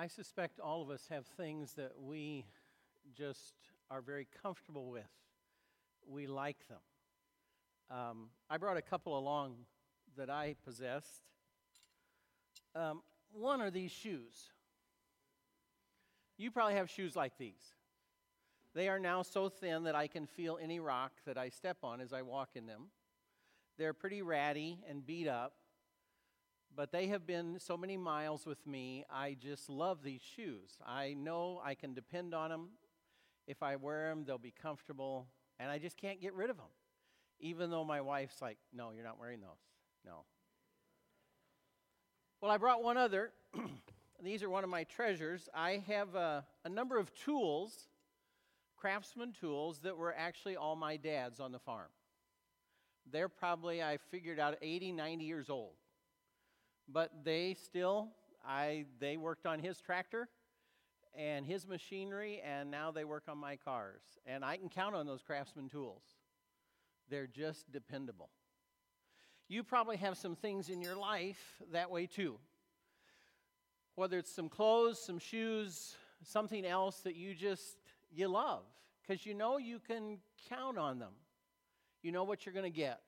I suspect all of us have things that we just are very comfortable with. We like them. I brought a couple along that I possessed. One are these shoes. You probably have shoes like these. They are now so thin that I can feel any rock that I step on as I walk in them. They're pretty ratty and beat up, but they have been so many miles with me. I just love these shoes. I know I can depend on them. If I wear them, they'll be comfortable, and I just can't get rid of them. Even though my wife's like, no, you're not wearing those. No. Well, I brought one other. These are one of my treasures. I have a number of tools, craftsman tools, that were actually all my dad's on the farm. They're probably, I figured out, 80, 90 years old. But they still, they worked on his tractor and his machinery, and now they work on my cars. And I can count on those craftsman tools. They're just dependable. You probably have some things in your life that way too. Whether it's some clothes, some shoes, something else that you love. Because you know you can count on them. You know what you're going to get.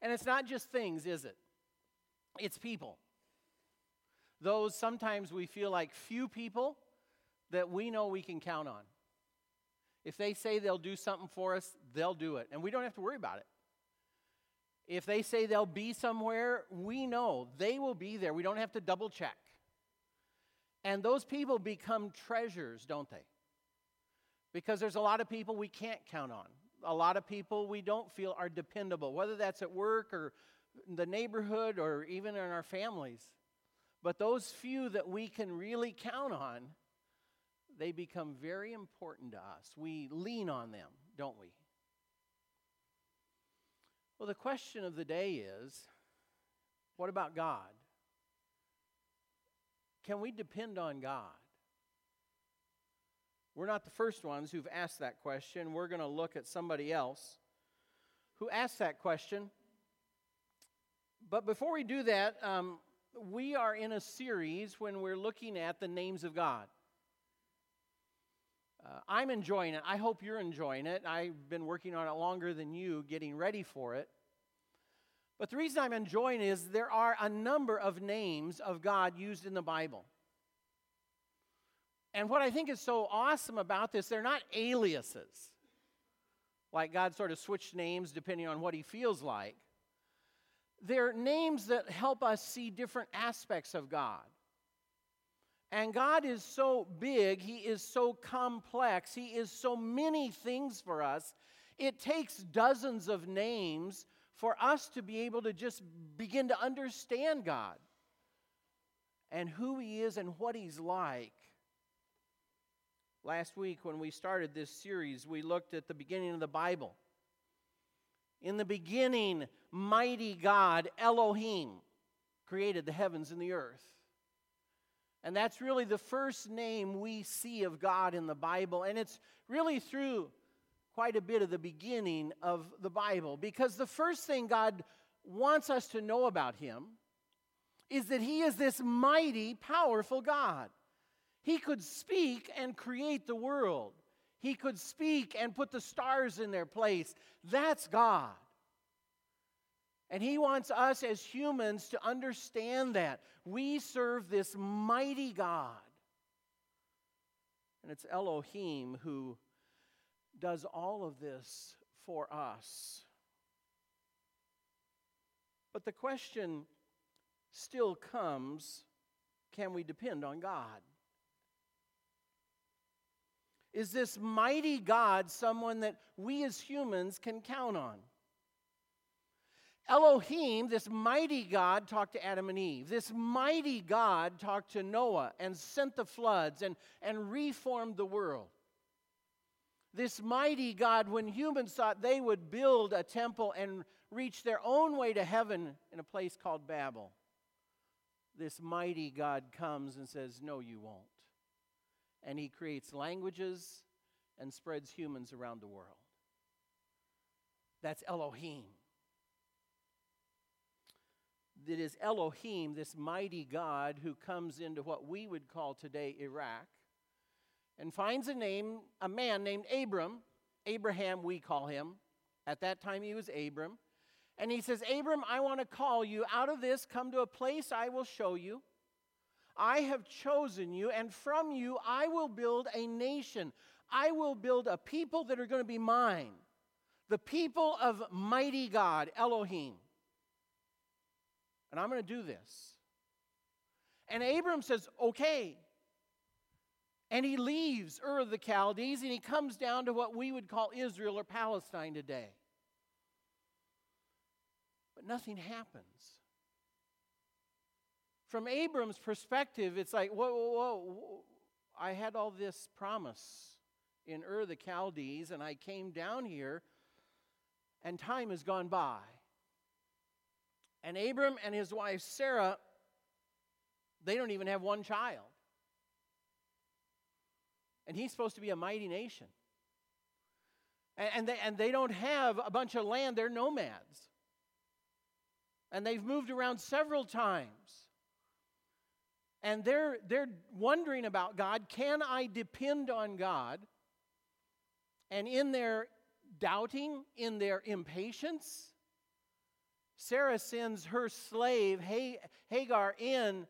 And it's not just things, is it? It's people. Those sometimes we feel like few people that we know we can count on. If they say they'll do something for us, they'll do it. And we don't have to worry about it. If they say they'll be somewhere, we know they will be there. We don't have to double check. And those people become treasures, don't they? Because there's a lot of people we can't count on. A lot of people we don't feel are dependable, whether that's at work or the neighborhood or even in our families. But those few that we can really count on, they become very important to us. We lean on them, don't we? Well, the question of the day is, what about God? Can we depend on God? We're not the first ones who've asked that question. We're going to look at somebody else who asked that question. But before we do that, we are in a series when we're looking at the names of God. I'm enjoying it. I hope you're enjoying it. I've been working on it longer than you, getting ready for it. But the reason I'm enjoying it is there are a number of names of God used in the Bible. And what I think is so awesome about this, they're not aliases. Like God sort of switched names depending on what he feels like. They're names that help us see different aspects of God. And God is so big, he is so complex, he is so many things for us. It takes dozens of names for us to be able to just begin to understand God and who he is and what he's like. Last week when we started this series, we looked at the beginning of the Bible. In the beginning, mighty God, Elohim, created the heavens and the earth. And that's really the first name we see of God in the Bible. And it's really through quite a bit of the beginning of the Bible. Because the first thing God wants us to know about him is that he is this mighty, powerful God. He could speak and create the world. He could speak and put the stars in their place. That's God. And he wants us as humans to understand that. We serve this mighty God. And it's Elohim who does all of this for us. But the question still comes, can we depend on God? Is this mighty God someone that we as humans can count on? Elohim, this mighty God, talked to Adam and Eve. This mighty God talked to Noah and sent the floods and reformed the world. This mighty God, when humans thought they would build a temple and reach their own way to heaven in a place called Babel, this mighty God comes and says, no, you won't. And he creates languages and spreads humans around the world. That's Elohim. that is Elohim, this mighty God who comes into what we would call today Iraq, and finds a man named Abram. Abraham, we call him. At that time, he was Abram. And he says, Abram, I want to call you out of this. Come to a place I will show you. I have chosen you, and from you I will build a nation. I will build a people that are going to be mine. The people of mighty God, Elohim. And I'm going to do this. And Abram says, okay. And he leaves Ur of the Chaldees, and he comes down to what we would call Israel or Palestine today. But nothing happens. From Abram's perspective, it's like, whoa. I had all this promise in Ur of the Chaldees, and I came down here, and time has gone by. And Abram and his wife Sarah, they don't even have one child. And he's supposed to be a mighty nation. And they don't have a bunch of land. They're nomads. And they've moved around several times. And they're wondering about God. Can I depend on God? And in their doubting, in their impatience, Sarah sends her slave Hagar in,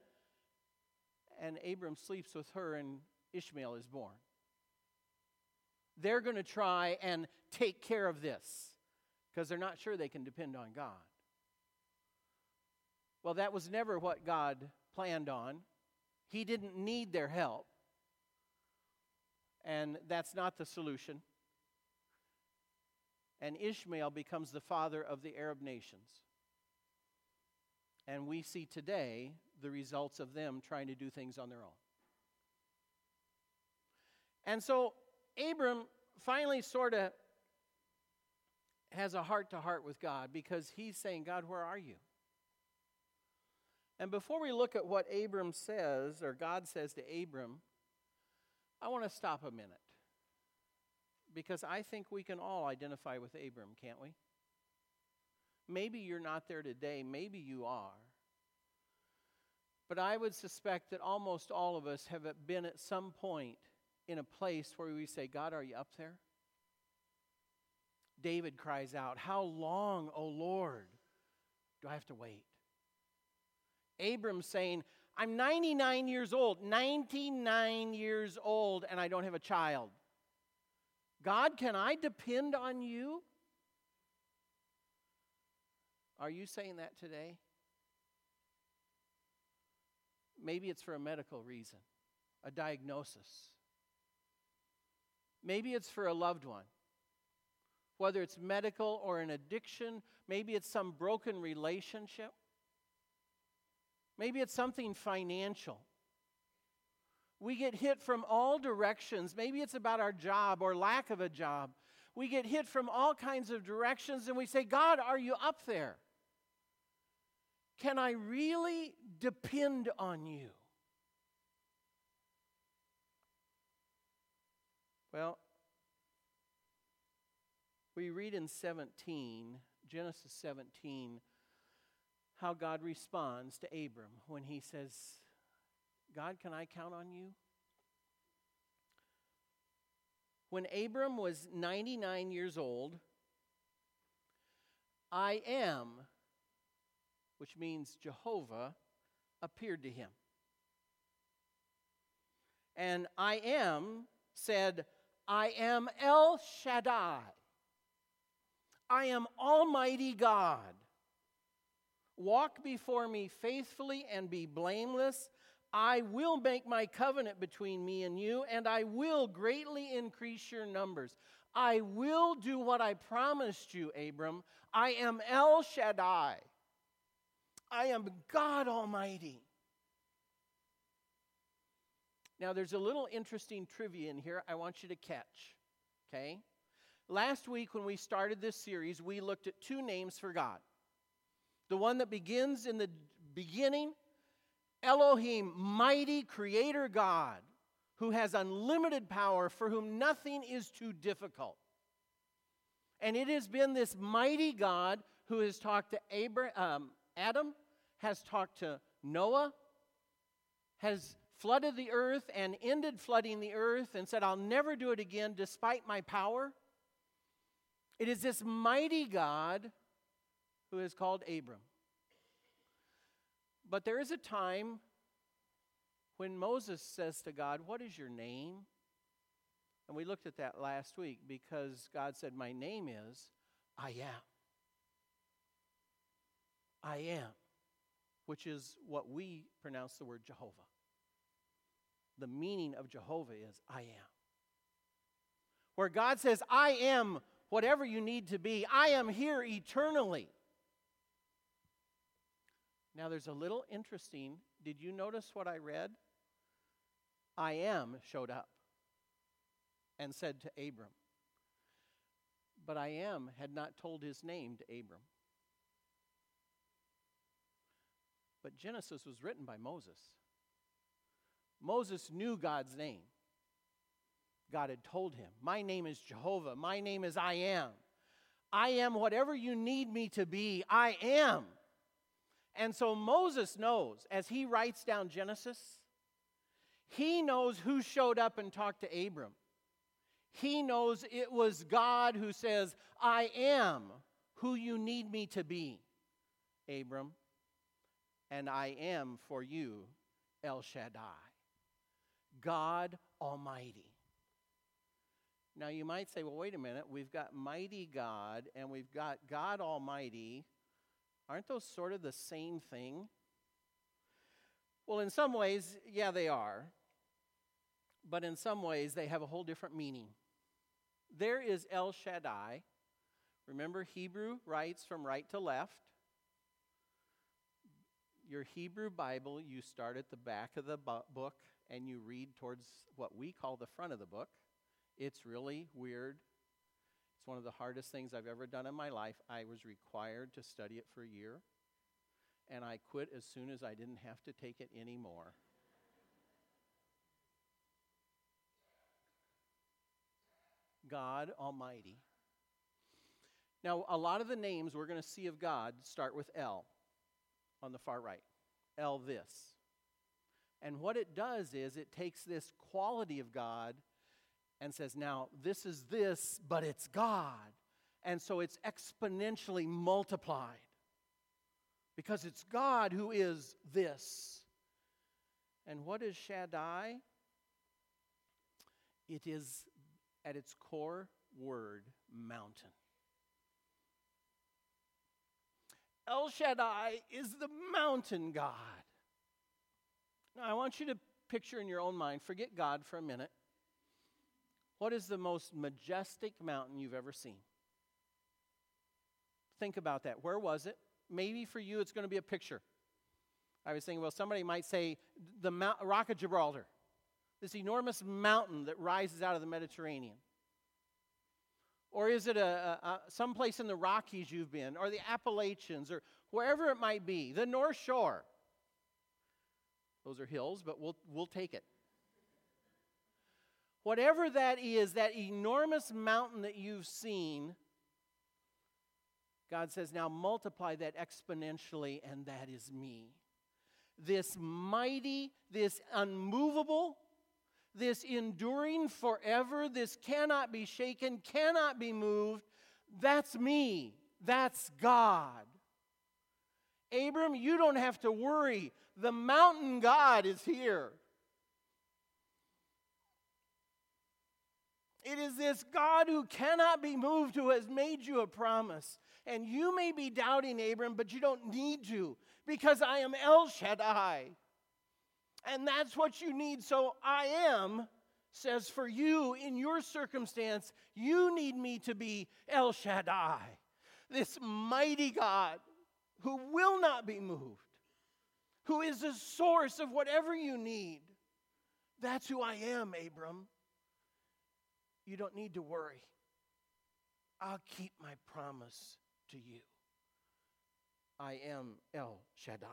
and Abram sleeps with her, and Ishmael is born. They're going to try and take care of this because they're not sure they can depend on God. Well, that was never what God planned on. He didn't need their help. And that's not the solution. And Ishmael becomes the father of the Arab nations. And we see today the results of them trying to do things on their own. And so Abram finally sort of has a heart-to-heart with God because he's saying, God, where are you? And before we look at what Abram says, or God says to Abram, I want to stop a minute. Because I think we can all identify with Abram, can't we? Maybe you're not there today. Maybe you are. But I would suspect that almost all of us have been at some point in a place where we say, God, are you up there? David cries out, how long, O Lord, do I have to wait? Abram saying, I'm 99 years old, and I don't have a child. God, can I depend on you? Are you saying that today? Maybe it's for a medical reason, a diagnosis. Maybe it's for a loved one, whether it's medical or an addiction. Maybe it's some broken relationship. Maybe it's something financial. We get hit from all directions. Maybe it's about our job or lack of a job. We get hit from all kinds of directions, and we say, God, are you up there? Can I really depend on you? Well, we read in Genesis 17, how God responds to Abram when he says, God, can I count on you? When Abram was 99 years old, I am, which means Jehovah, appeared to him. And I am said, I am El Shaddai. I am Almighty God. Walk before me faithfully and be blameless. I will make my covenant between me and you, and I will greatly increase your numbers. I will do what I promised you, Abram. I am El Shaddai. I am God Almighty. Now, there's a little interesting trivia in here I want you to catch, okay? Last week when we started this series, we looked at two names for God. The one that begins in the beginning, Elohim, mighty creator God, who has unlimited power, for whom nothing is too difficult. And it has been this mighty God who has talked to Adam, has talked to Noah, has flooded the earth and ended flooding the earth and said, I'll never do it again despite my power. It is this mighty God who is called Abram. But there is a time when Moses says to God, what is your name? And we looked at that last week because God said, my name is I am. I am, which is what we pronounce the word Jehovah. The meaning of Jehovah is I am. Where God says, I am whatever you need to be. I am here eternally. Now there's a little interesting. Did you notice what I read? I am showed up and said to Abram. But I am had not told his name to Abram. But Genesis was written by Moses. Moses knew God's name. God had told him, my name is Jehovah. My name is I am. I am whatever you need me to be. I am. And so Moses knows, as he writes down Genesis, he knows who showed up and talked to Abram. He knows it was God who says, I am who you need me to be, Abram, and I am for you, El Shaddai, God Almighty. Now you might say, well, wait a minute, we've got mighty God and we've got God Almighty. Aren't those sort of the same thing? Well, in some ways, yeah, they are. But in some ways, they have a whole different meaning. There is El Shaddai. Remember, Hebrew writes from right to left. Your Hebrew Bible, you start at the back of the book and you read towards what we call the front of the book. It's really weird. It's one of the hardest things I've ever done in my life. I was required to study it for a year, and I quit as soon as I didn't have to take it anymore. God Almighty. Now, a lot of the names we're going to see of God start with El. On the far right, El this. And what it does is it takes this quality of God and says, now this is this, but it's God. And so it's exponentially multiplied because it's God who is this. And what is Shaddai? It is, at its core word, mountain. El Shaddai is the mountain God. Now, I want you to picture in your own mind, forget God for a minute. What is the most majestic mountain you've ever seen? Think about that. Where was it? Maybe for you it's going to be a picture. I was thinking, well, somebody might say the Rock of Gibraltar, this enormous mountain that rises out of the Mediterranean. Or is it someplace in the Rockies you've been, or the Appalachians, or wherever it might be, the North Shore? Those are hills, but we'll take it. Whatever that is, that enormous mountain that you've seen, God says, now multiply that exponentially, and that is me. This mighty, this unmovable, this enduring forever, this cannot be shaken, cannot be moved. That's me. That's God. Abram, you don't have to worry. The mountain God is here. It is this God who cannot be moved, who has made you a promise. And you may be doubting, Abram, but you don't need to, because I am El Shaddai. And that's what you need. So I am says for you in your circumstance, you need me to be El Shaddai, this mighty God who will not be moved, who is the source of whatever you need. That's who I am, Abram. You don't need to worry. I'll keep my promise to you. I am El Shaddai.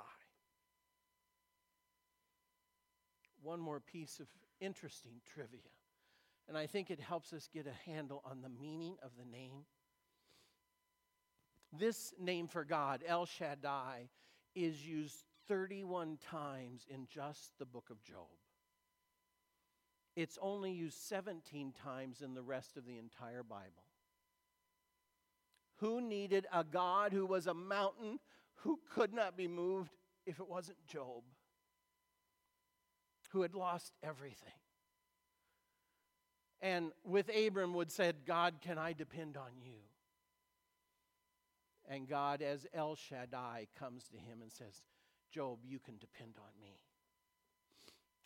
One more piece of interesting trivia, and I think it helps us get a handle on the meaning of the name. This name for God, El Shaddai, is used 31 times in just the book of Job. It's only used 17 times in the rest of the entire Bible. Who needed a God who was a mountain who could not be moved if it wasn't Job, who had lost everything? And with Abram would said, God, can I depend on you? And God, as El Shaddai, comes to him and says, Job, you can depend on me.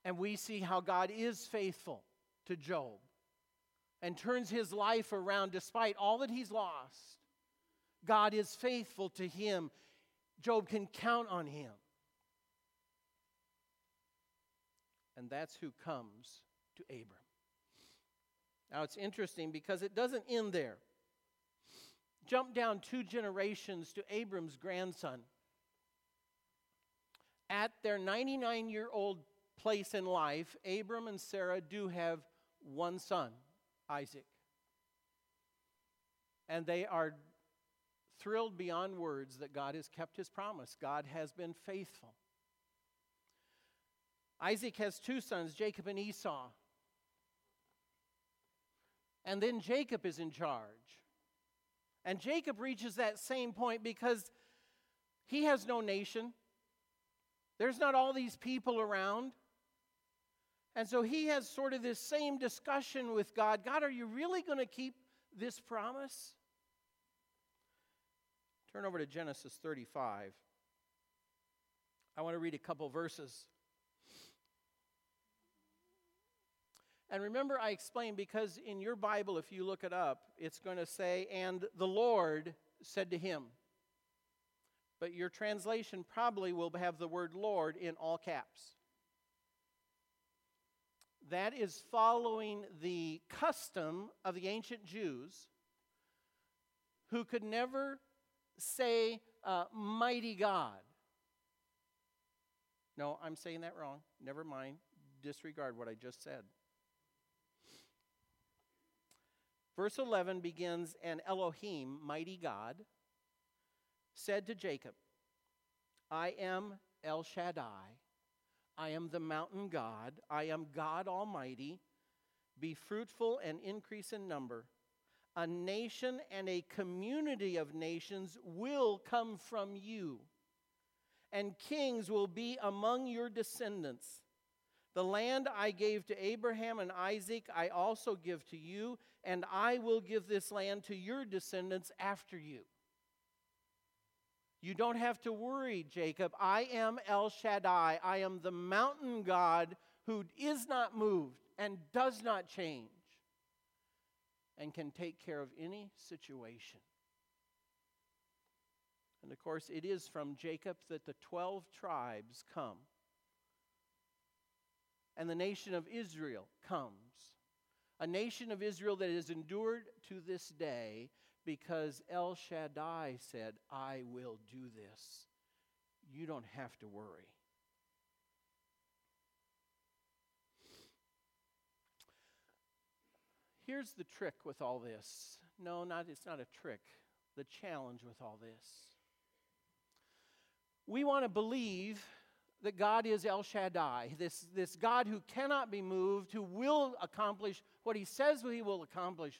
And we see how God is faithful to Job and turns his life around despite all that he's lost. God is faithful to him. Job can count on him. And that's who comes to Abram. Now, it's interesting because it doesn't end there. Jump down 2 generations to Abram's grandson. At their 99-year-old place in life, Abram and Sarah do have one son, Isaac. And they are thrilled beyond words that God has kept his promise. God has been faithful. Isaac has 2 sons, Jacob and Esau. And then Jacob is in charge. And Jacob reaches that same point because he has no nation. There's not all these people around. And so he has sort of this same discussion with God. God, are you really going to keep this promise? Turn over to Genesis 35. I want to read a couple verses. And remember, I explained, because in your Bible, if you look it up, it's going to say, and the Lord said to him. But your translation probably will have the word Lord in all caps. That is following the custom of the ancient Jews who could never say, mighty God. No, I'm saying that wrong. Never mind. Disregard what I just said. Verse 11 begins, and Elohim, mighty God, said to Jacob, I am El Shaddai. I am the mountain God. I am God Almighty. Be fruitful and increase in number. A nation and a community of nations will come from you, and kings will be among your descendants. The land I gave to Abraham and Isaac I also give to you, and I will give this land to your descendants after you. You don't have to worry, Jacob. I am El Shaddai. I am the mountain God who is not moved and does not change and can take care of any situation. And of course, it is from Jacob that the 12 tribes come. And the nation of Israel comes. A nation of Israel that has endured to this day because El Shaddai said, I will do this. You don't have to worry. Here's the trick with all this. No, it's not a trick. The challenge with all this. We want to believe that God is El Shaddai, this God who cannot be moved, who will accomplish what he says he will accomplish,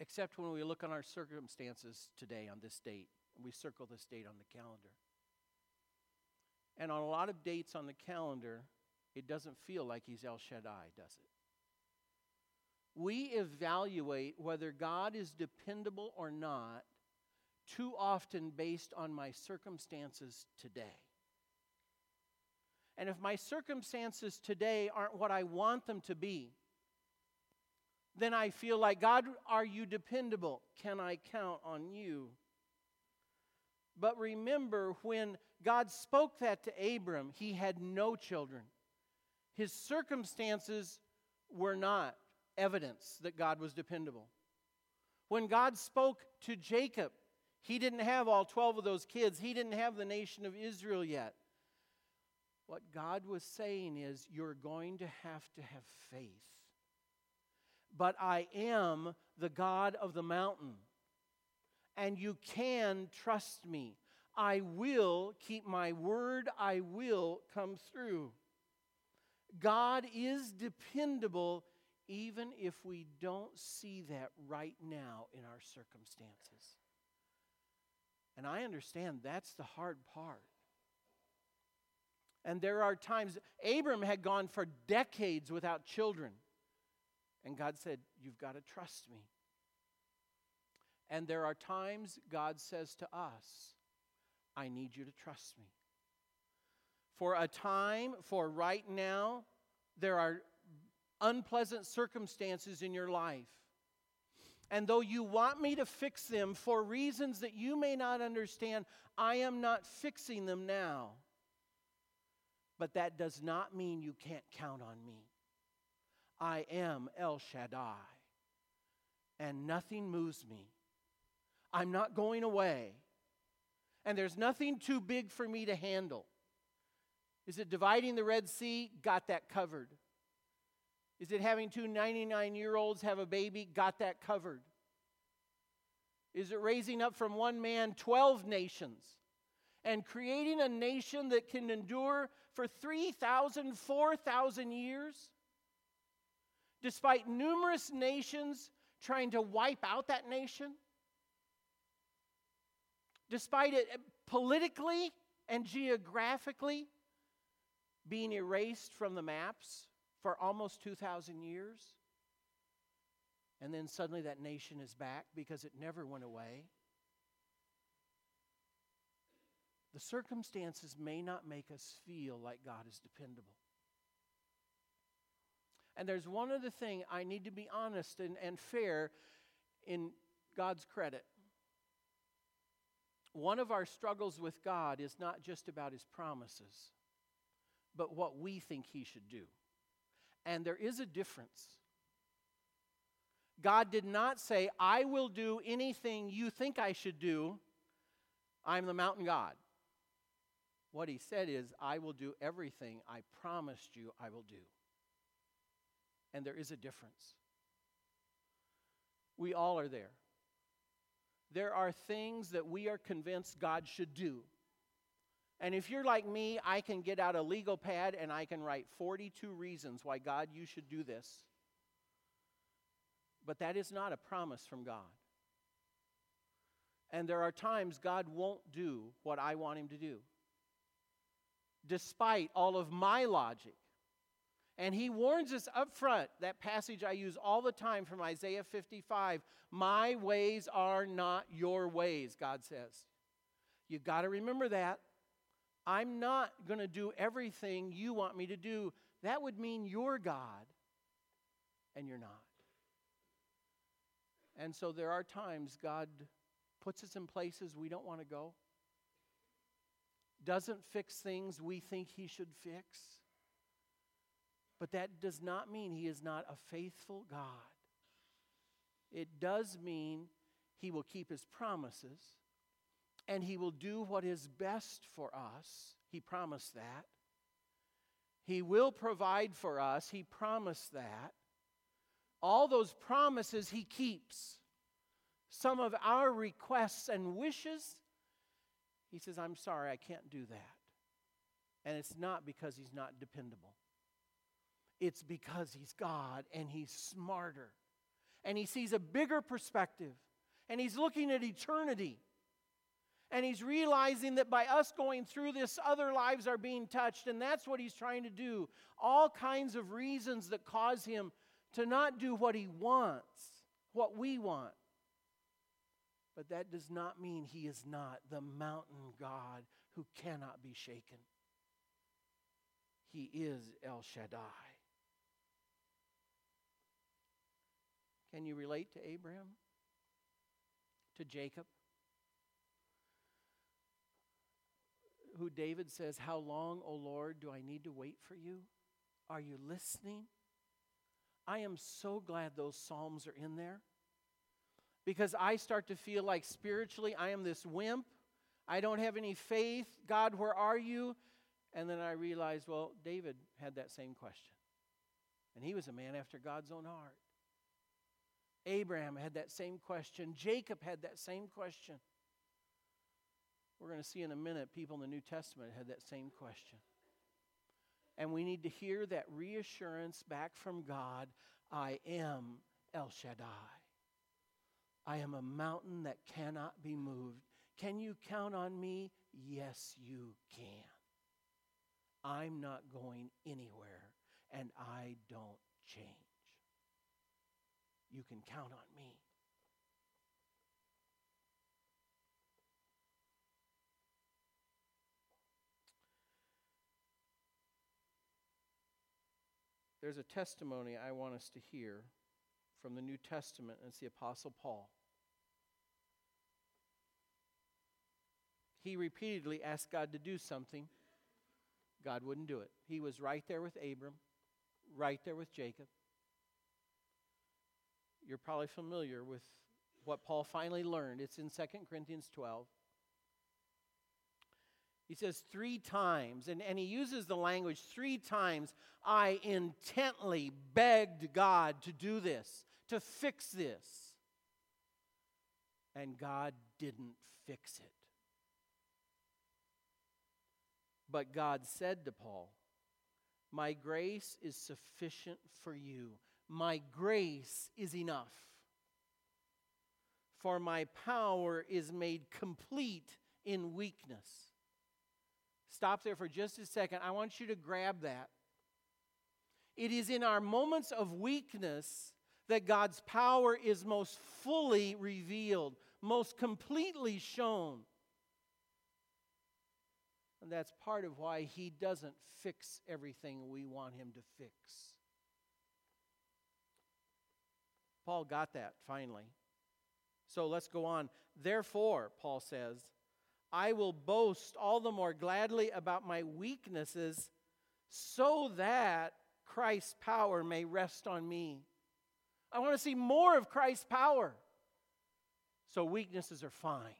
except when we look on our circumstances today on this date. We circle this date on the calendar. And on a lot of dates on the calendar, it doesn't feel like he's El Shaddai, does it? We evaluate whether God is dependable or not too often based on my circumstances today. And if my circumstances today aren't what I want them to be, then I feel like, God, are you dependable? Can I count on you? But remember, when God spoke that to Abram, he had no children. His circumstances were not evidence that God was dependable. When God spoke to Jacob, he didn't have all 12 of those kids. He didn't have the nation of Israel yet. What God was saying is, you're going to have faith. But I am the God of the mountain, and you can trust me. I will keep my word, I will come through. God is dependable even if we don't see that right now in our circumstances. And I understand that's the hard part. And there are times, Abram had gone for decades without children. And God said, you've got to trust me. And there are times God says to us, I need you to trust me. For a time, for right now, there are unpleasant circumstances in your life. And though you want me to fix them for reasons that you may not understand, I am not fixing them now. But that does not mean you can't count on me. I am El Shaddai, and nothing moves me. I'm not going away, and there's nothing too big for me to handle. Is it dividing the Red Sea? Got that covered. Is it having two 99-year-olds have a baby? Got that covered. Is it raising up from one man 12 nations? And creating a nation that can endure for 3,000, 4,000 years, despite numerous nations trying to wipe out that nation, despite it politically and geographically being erased from the maps for almost 2,000 years, and then suddenly that nation is back because it never went away. The circumstances may not make us feel like God is dependable. And there's one other thing, I need to be honest and fair in God's credit. One of our struggles with God is not just about his promises, but what we think he should do. And there is a difference. God did not say, I will do anything you think I should do. I'm the mountain God. What he said is, I will do everything I promised you I will do. And there is a difference. We all are there. There are things that we are convinced God should do. And if you're like me, I can get out a legal pad and I can write 42 reasons why, God, you should do this. But that is not a promise from God. And there are times God won't do what I want him to do, despite all of my logic. And he warns us up front, that passage I use all the time from Isaiah 55, my ways are not your ways, God says. You've got to remember that. I'm not going to do everything you want me to do. That would mean you're God, and you're not. And so there are times God puts us in places we don't want to go, doesn't fix things we think he should fix. But that does not mean he is not a faithful God. It does mean he will keep his promises, and he will do what is best for us. He promised that. He will provide for us. He promised that. All those promises he keeps. Some of our requests and wishes, he says, I'm sorry, I can't do that. And it's not because he's not dependable. It's because he's God and he's smarter. And he sees a bigger perspective. And he's looking at eternity. And he's realizing that by us going through this, other lives are being touched. And that's what he's trying to do. All kinds of reasons that cause him to not do what he wants, what we want. But that does not mean he is not the mountain God who cannot be shaken. He is El Shaddai. Can you relate to Abraham? To Jacob? Who David says, how long, O Lord, do I need to wait for you? Are you listening? I am so glad those Psalms are in there. Because I start to feel like spiritually I am this wimp. I don't have any faith. God, where are you? And then I realized, well, David had that same question. And he was a man after God's own heart. Abraham had that same question. Jacob had that same question. We're going to see in a minute people in the New Testament had that same question. And we need to hear that reassurance back from God, I am El Shaddai. I am a mountain that cannot be moved. Can you count on me? Yes, you can. I'm not going anywhere, and I don't change. You can count on me. There's a testimony I want us to hear from the New Testament, and it's the Apostle Paul. He repeatedly asked God to do something. God wouldn't do it. He was right there with Abram, right there with Jacob. You're probably familiar with what Paul finally learned. It's in 2 Corinthians 12. He says 3 times, and he uses the language 3 times, I intently begged God to do this, to fix this. And God didn't fix it. But God said to Paul, my grace is sufficient for you. My grace is enough. For my power is made complete in weakness. Stop there for just a second. I want you to grab that. It is in our moments of weakness that God's power is most fully revealed, most completely shown. And that's part of why he doesn't fix everything we want him to fix. Paul got that finally. So let's go on. Therefore, Paul says, I will boast all the more gladly about my weaknesses so that Christ's power may rest on me. I want to see more of Christ's power. So weaknesses are fine.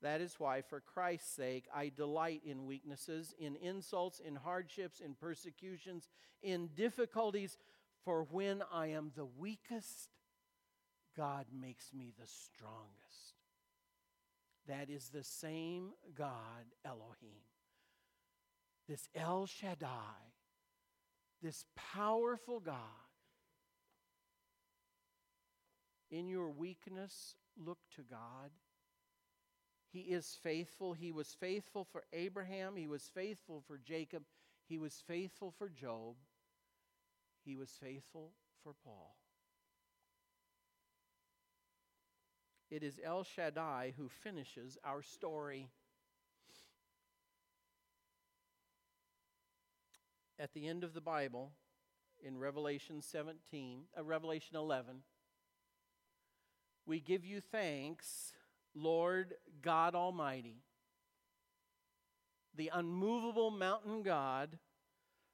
That is why, for Christ's sake, I delight in weaknesses, in insults, in hardships, in persecutions, in difficulties. For when I am the weakest, God makes me the strongest. That is the same God, Elohim. This El Shaddai, this powerful God. In your weakness, look to God. He is faithful. He was faithful for Abraham. He was faithful for Jacob. He was faithful for Job. He was faithful for Paul. It is El Shaddai who finishes our story. At the end of the Bible, in Revelation 11, we give you thanks, Lord God Almighty, the unmovable mountain God,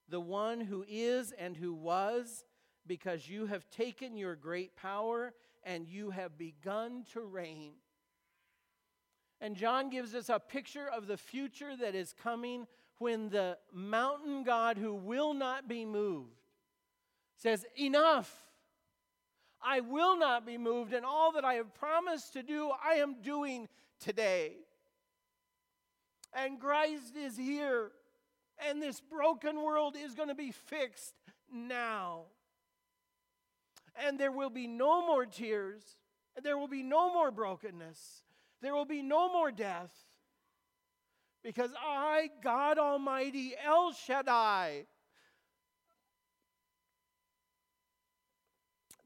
the one who is and who was, because you have taken your great power and you have begun to reign. And John gives us a picture of the future that is coming when the mountain God who will not be moved says, enough! I will not be moved, and all that I have promised to do, I am doing today. And Christ is here, and this broken world is going to be fixed now. And there will be no more tears. There will be no more brokenness. There will be no more death. Because I, God Almighty, El Shaddai,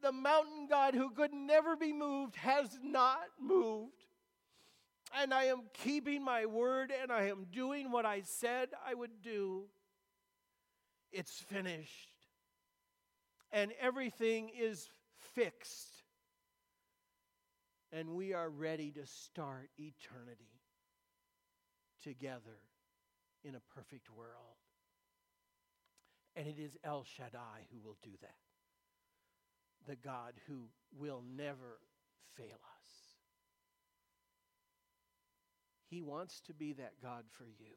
the mountain God who could never be moved has not moved. And I am keeping my word, and I am doing what I said I would do. It's finished. And everything is fixed. And we are ready to start eternity together in a perfect world. And it is El Shaddai who will do that. The God who will never fail us. He wants to be that God for you.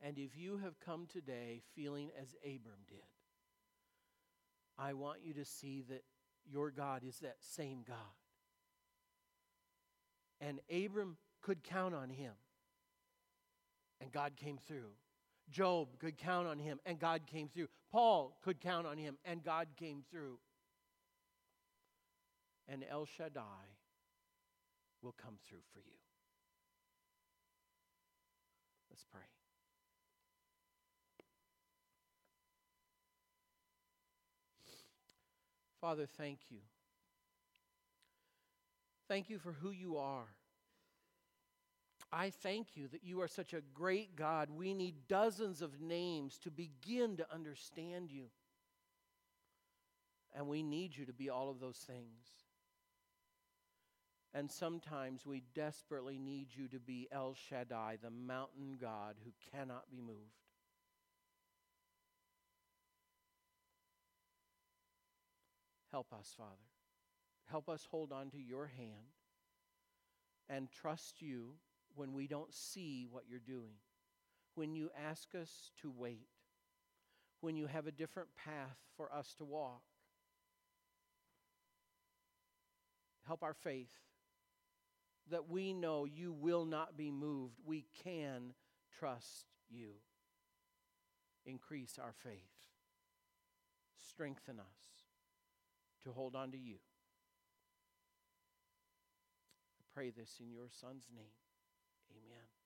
And if you have come today feeling as Abram did, I want you to see that your God is that same God. And Abram could count on him, and God came through. Job could count on him, and God came through. Paul could count on him, and God came through. And El Shaddai will come through for you. Let's pray. Father, thank you. Thank you for who you are. I thank you that you are such a great God. We need dozens of names to begin to understand you. And we need you to be all of those things. And sometimes we desperately need you to be El Shaddai, the mountain God who cannot be moved. Help us, Father. Help us hold on to your hand and trust you when we don't see what you're doing, when you ask us to wait, when you have a different path for us to walk. Help our faith that we know you will not be moved. We can trust you. Increase our faith. Strengthen us to hold on to you. I pray this in your Son's name. Amen.